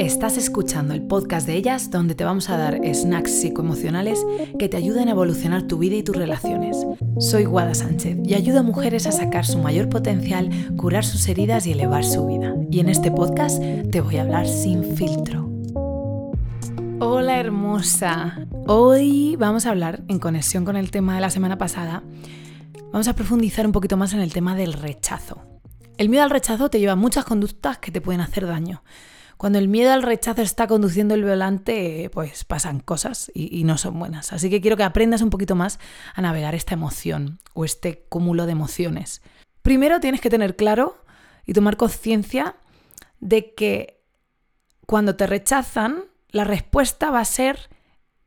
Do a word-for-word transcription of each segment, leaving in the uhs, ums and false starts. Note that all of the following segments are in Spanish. Estás escuchando el podcast de Ellas, donde te vamos a dar snacks psicoemocionales que te ayuden a evolucionar tu vida y tus relaciones. Soy Guada Sánchez y ayudo a mujeres a sacar su mayor potencial, curar sus heridas y elevar su vida. Y en este podcast te voy a hablar sin filtro. Hola hermosa, hoy vamos a hablar, en conexión con el tema de la semana pasada, vamos a profundizar un poquito más en el tema del rechazo. El miedo al rechazo te lleva a muchas conductas que te pueden hacer daño. Cuando el miedo al rechazo está conduciendo el violante, pues pasan cosas y, y no son buenas. Así que quiero que aprendas un poquito más a navegar esta emoción o este cúmulo de emociones. Primero tienes que tener claro y tomar conciencia de que cuando te rechazan, la respuesta va a ser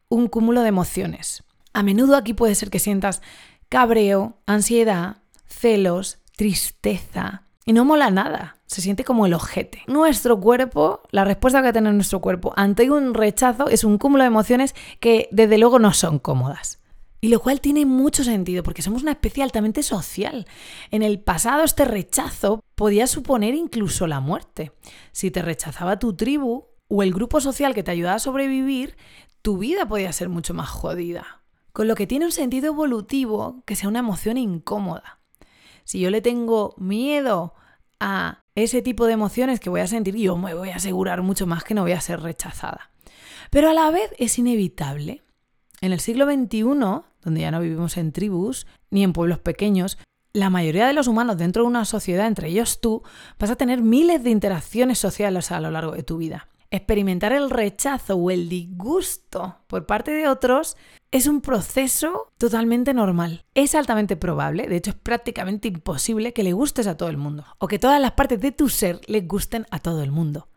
un cúmulo de emociones. A menudo aquí puede ser que sientas cabreo, ansiedad, celos, tristeza. Y no mola nada, se siente como el ojete. Nuestro cuerpo, la respuesta que va a tener nuestro cuerpo ante un rechazo es un cúmulo de emociones que desde luego no son cómodas. Y lo cual tiene mucho sentido porque somos una especie altamente social. En el pasado este rechazo podía suponer incluso la muerte. Si te rechazaba tu tribu o el grupo social que te ayudaba a sobrevivir, tu vida podía ser mucho más jodida. Con lo que tiene un sentido evolutivo que sea una emoción incómoda. Si yo le tengo miedo a ese tipo de emociones que voy a sentir, yo me voy a asegurar mucho más que no voy a ser rechazada. Pero a la vez es inevitable. En el siglo veintiuno, donde ya no vivimos en tribus ni en pueblos pequeños, la mayoría de los humanos dentro de una sociedad, entre ellos tú, vas a tener miles de interacciones sociales a lo largo de tu vida. Experimentar el rechazo o el disgusto por parte de otros es un proceso totalmente normal. Es altamente probable, de hecho es prácticamente imposible que le gustes a todo el mundo o que todas las partes de tu ser les gusten a todo el mundo.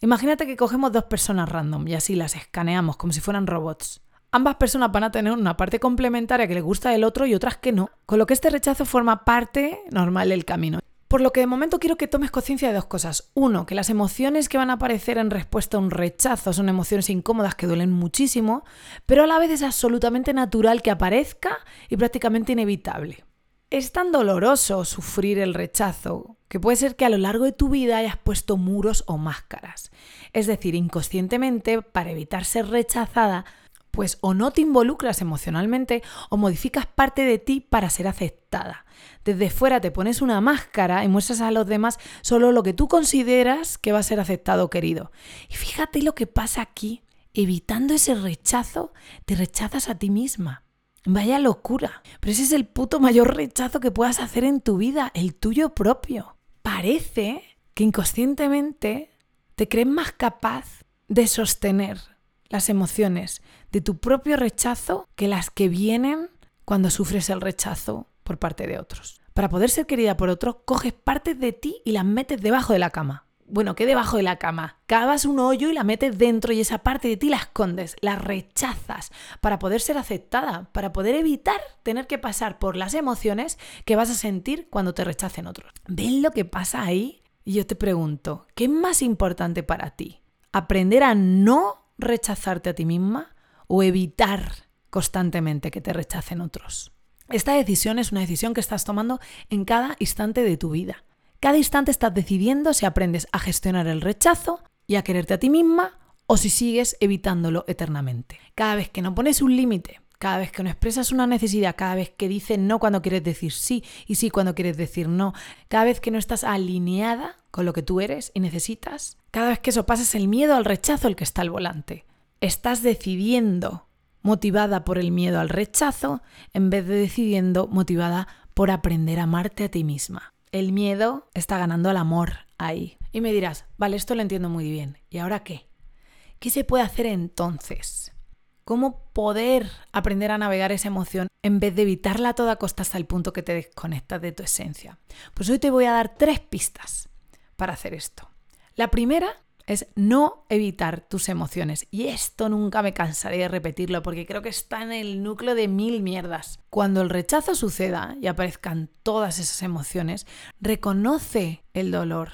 Imagínate que cogemos dos personas random y así las escaneamos como si fueran robots. Ambas personas van a tener una parte complementaria que les gusta del otro y otras que no, con lo que este rechazo forma parte normal del camino. Por lo que de momento quiero que tomes conciencia de dos cosas. Uno, que las emociones que van a aparecer en respuesta a un rechazo son emociones incómodas que duelen muchísimo, pero a la vez es absolutamente natural que aparezca y prácticamente inevitable. Es tan doloroso sufrir el rechazo que puede ser que a lo largo de tu vida hayas puesto muros o máscaras. Es decir, inconscientemente, para evitar ser rechazada, pues o no te involucras emocionalmente o modificas parte de ti para ser aceptada. Desde fuera te pones una máscara y muestras a los demás solo lo que tú consideras que va a ser aceptado o querido. Y fíjate lo que pasa aquí. Evitando ese rechazo, te rechazas a ti misma. Vaya locura. Pero ese es el puto mayor rechazo que puedas hacer en tu vida, el tuyo propio. Parece que inconscientemente te crees más capaz de sostener las emociones de tu propio rechazo que las que vienen cuando sufres el rechazo por parte de otros. Para poder ser querida por otros, coges partes de ti y las metes debajo de la cama. Bueno, ¿qué debajo de la cama? Cavas un hoyo y la metes dentro y esa parte de ti la escondes, la rechazas para poder ser aceptada, para poder evitar tener que pasar por las emociones que vas a sentir cuando te rechacen otros. ¿Ves lo que pasa ahí? Y yo te pregunto, ¿qué es más importante para ti? ¿Aprender a no rechazarte a ti misma o evitar constantemente que te rechacen otros? Esta decisión es una decisión que estás tomando en cada instante de tu vida. Cada instante estás decidiendo si aprendes a gestionar el rechazo y a quererte a ti misma o si sigues evitándolo eternamente. Cada vez que no pones un límite, cada vez que no expresas una necesidad, cada vez que dices no cuando quieres decir sí y sí cuando quieres decir no, cada vez que no estás alineada con lo que tú eres y necesitas, cada vez que eso pasa es el miedo al rechazo el que está al volante. Estás decidiendo motivada por el miedo al rechazo en vez de decidiendo motivada por aprender a amarte a ti misma. El miedo está ganando al amor ahí. Y me dirás, vale, esto lo entiendo muy bien. ¿Y ahora qué? ¿Qué se puede hacer entonces? ¿Cómo poder aprender a navegar esa emoción en vez de evitarla a toda costa hasta el punto que te desconectas de tu esencia? Pues hoy te voy a dar tres pistas para hacer esto. La primera es no evitar tus emociones. Y esto nunca me cansaré de repetirlo porque creo que está en el núcleo de mil mierdas. Cuando el rechazo suceda y aparezcan todas esas emociones, reconoce el dolor.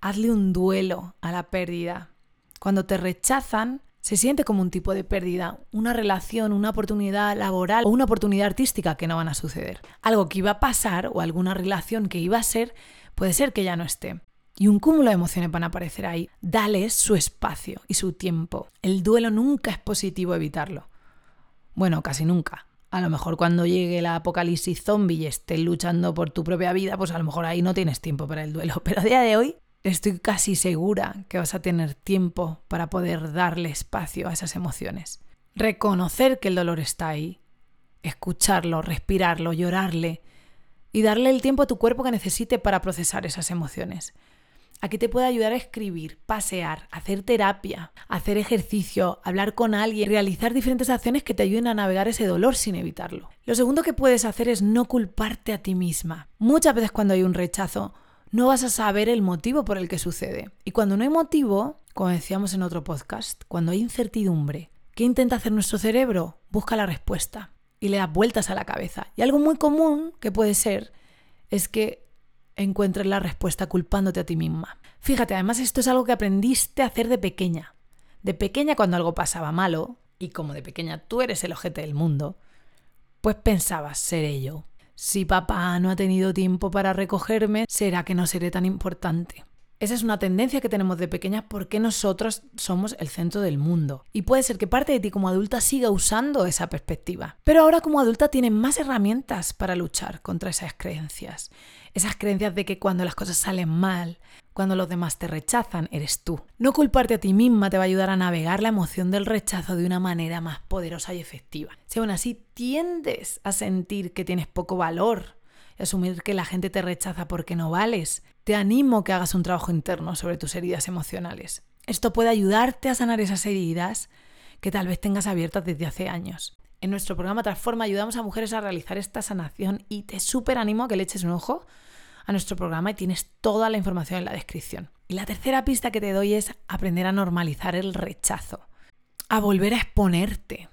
Hazle un duelo a la pérdida. Cuando te rechazan, se siente como un tipo de pérdida, una relación, una oportunidad laboral o una oportunidad artística que no van a suceder. Algo que iba a pasar o alguna relación que iba a ser, puede ser que ya no esté. Y un cúmulo de emociones van a aparecer ahí. Dale su espacio y su tiempo. El duelo nunca es positivo evitarlo. Bueno, casi nunca. A lo mejor cuando llegue la apocalipsis zombie y estés luchando por tu propia vida, pues a lo mejor ahí no tienes tiempo para el duelo. Pero a día de hoy estoy casi segura que vas a tener tiempo para poder darle espacio a esas emociones. Reconocer que el dolor está ahí, escucharlo, respirarlo, llorarle y darle el tiempo a tu cuerpo que necesite para procesar esas emociones. Aquí te puede ayudar a escribir, pasear, hacer terapia, hacer ejercicio, hablar con alguien, realizar diferentes acciones que te ayuden a navegar ese dolor sin evitarlo. Lo segundo que puedes hacer es no culparte a ti misma. Muchas veces cuando hay un rechazo no vas a saber el motivo por el que sucede. Y cuando no hay motivo, como decíamos en otro podcast, cuando hay incertidumbre, ¿qué intenta hacer nuestro cerebro? Busca la respuesta y le da vueltas a la cabeza. Y algo muy común que puede ser es que encuentres la respuesta culpándote a ti misma. Fíjate, además esto es algo que aprendiste a hacer de pequeña. De pequeña cuando algo pasaba malo, y como de pequeña tú eres el ojete del mundo, pues pensabas, seré yo. Si papá no ha tenido tiempo para recogerme, será que no seré tan importante. Esa es una tendencia que tenemos de pequeñas porque nosotros somos el centro del mundo. Y puede ser que parte de ti como adulta siga usando esa perspectiva. Pero ahora como adulta tienes más herramientas para luchar contra esas creencias. Esas creencias de que cuando las cosas salen mal, cuando los demás te rechazan, eres tú. No culparte a ti misma te va a ayudar a navegar la emoción del rechazo de una manera más poderosa y efectiva. Si aún así tiendes a sentir que tienes poco valor, asumir que la gente te rechaza porque no vales, te animo a que hagas un trabajo interno sobre tus heridas emocionales. Esto puede ayudarte a sanar esas heridas que tal vez tengas abiertas desde hace años. En nuestro programa Transforma ayudamos a mujeres a realizar esta sanación y te súper animo a que le eches un ojo a nuestro programa y tienes toda la información en la descripción. Y la tercera pista que te doy es aprender a normalizar el rechazo, a volver a exponerte.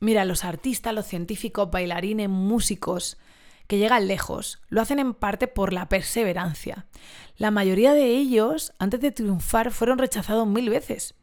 Mira, los artistas, los científicos, bailarines, músicos que llegan lejos, lo hacen en parte por la perseverancia. La mayoría de ellos, antes de triunfar, fueron rechazados mil veces.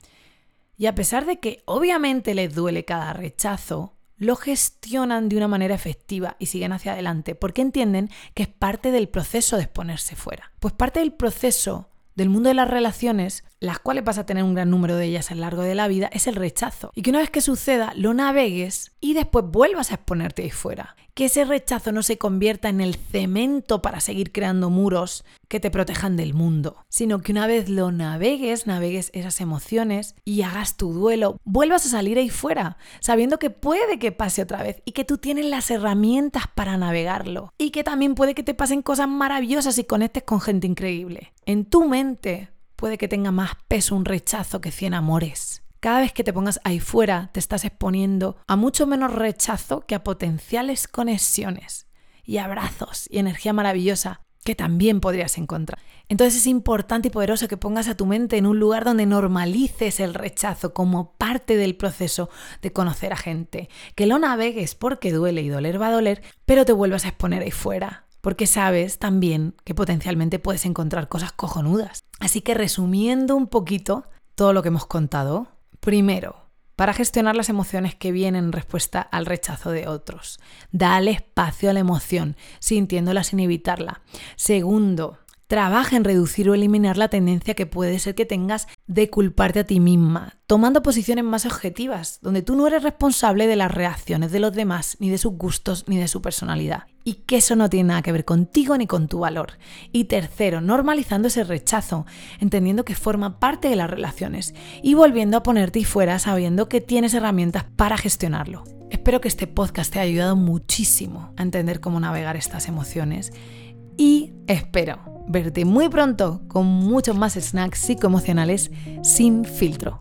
Y a pesar de que obviamente les duele cada rechazo, lo gestionan de una manera efectiva y siguen hacia adelante, porque entienden que es parte del proceso de exponerse fuera. Pues parte del proceso del mundo de las relaciones, las cuales vas a tener un gran número de ellas a lo largo de la vida, es el rechazo. Y que una vez que suceda, lo navegues y después vuelvas a exponerte ahí fuera. Que ese rechazo no se convierta en el cemento para seguir creando muros que te protejan del mundo, sino que una vez lo navegues, navegues esas emociones y hagas tu duelo, vuelvas a salir ahí fuera, sabiendo que puede que pase otra vez y que tú tienes las herramientas para navegarlo y que también puede que te pasen cosas maravillosas y conectes con gente increíble. En tu mente puede que tenga más peso un rechazo que cien amores. Cada vez que te pongas ahí fuera, te estás exponiendo a mucho menos rechazo que a potenciales conexiones y abrazos y energía maravillosa que también podrías encontrar. Entonces es importante y poderoso que pongas a tu mente en un lugar donde normalices el rechazo como parte del proceso de conocer a gente. Que lo navegues porque duele y doler va a doler, pero te vuelvas a exponer ahí fuera. Porque sabes también que potencialmente puedes encontrar cosas cojonudas. Así que resumiendo un poquito todo lo que hemos contado, primero, para gestionar las emociones que vienen en respuesta al rechazo de otros. Dale espacio a la emoción, sintiéndola sin evitarla. Segundo, trabaja en reducir o eliminar la tendencia que puede ser que tengas de culparte a ti misma, tomando posiciones más objetivas, donde tú no eres responsable de las reacciones de los demás, ni de sus gustos, ni de su personalidad. Y que eso no tiene nada que ver contigo ni con tu valor. Y tercero, normalizando ese rechazo, entendiendo que forma parte de las relaciones y volviendo a ponerte ahí fuera sabiendo que tienes herramientas para gestionarlo. Espero que este podcast te haya ayudado muchísimo a entender cómo navegar estas emociones y espero verte muy pronto con muchos más snacks psicoemocionales sin filtro.